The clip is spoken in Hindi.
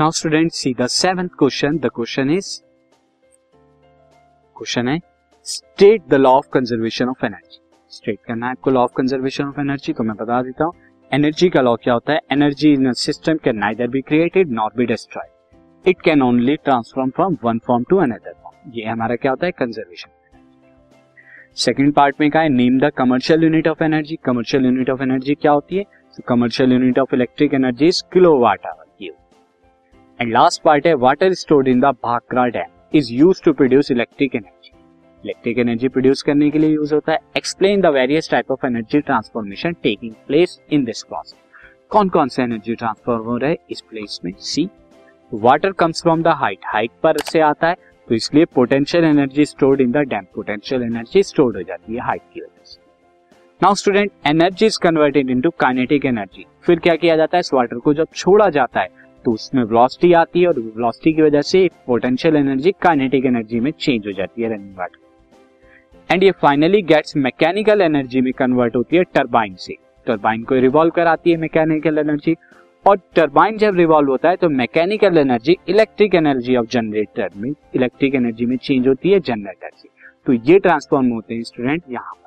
Now student see the seventh question. The question है state the law of conservation of energy. State करना है आपको law of conservation of energy. तो मैं बता देता हूँ एनर्जी का लॉ क्या होता है. Energy in a system can neither be created nor be destroyed. It can only transform from one form to another form. ये हमारा क्या होता है कंजर्वेशन. सेकेंड पार्ट में कहा है name the commercial unit of energy. Commercial unit of energy क्या होती है. Commercial unit of electric energy is kilowatt hour. And last part है water stored in the Bhakra dam is used to produce electric energy. Electric energy produce करने के लिए यूज होता है. Explain the various type of energy transformation taking place in this process. कौन कौन से एनर्जी ट्रांसफॉर्म हो रहा है इस प्लेस में. See water comes from the height. Height पर से आता है तो इसलिए potential energy stored in the dam. Potential energy stored हो जाती है हाइट की वजह से. Now student energy is converted into kinetic energy. फिर क्या किया जाता है इस वाटर को जब छोड़ा जाता है तो उसमें वेलोसिटी आती है और वेलोसिटी की वजह से पोटेंशियल एनर्जी काइनेटिक एनर्जी में चेंज हो जाती है रनिंग वाटर. एंड ये फाइनली गेट्स मैकेनिकल एनर्जी में कन्वर्ट होती है टरबाइन से. टरबाइन को रिवॉल्व कराती है मैकेनिकल एनर्जी और टरबाइन जब रिवॉल्व होता है तो mechanical energy electric energy of generator में इलेक्ट्रिक एनर्जी में चेंज होती है जनरेटर से. तो ये ट्रांसफॉर्म होते हैं स्टूडेंट यहाँ पर.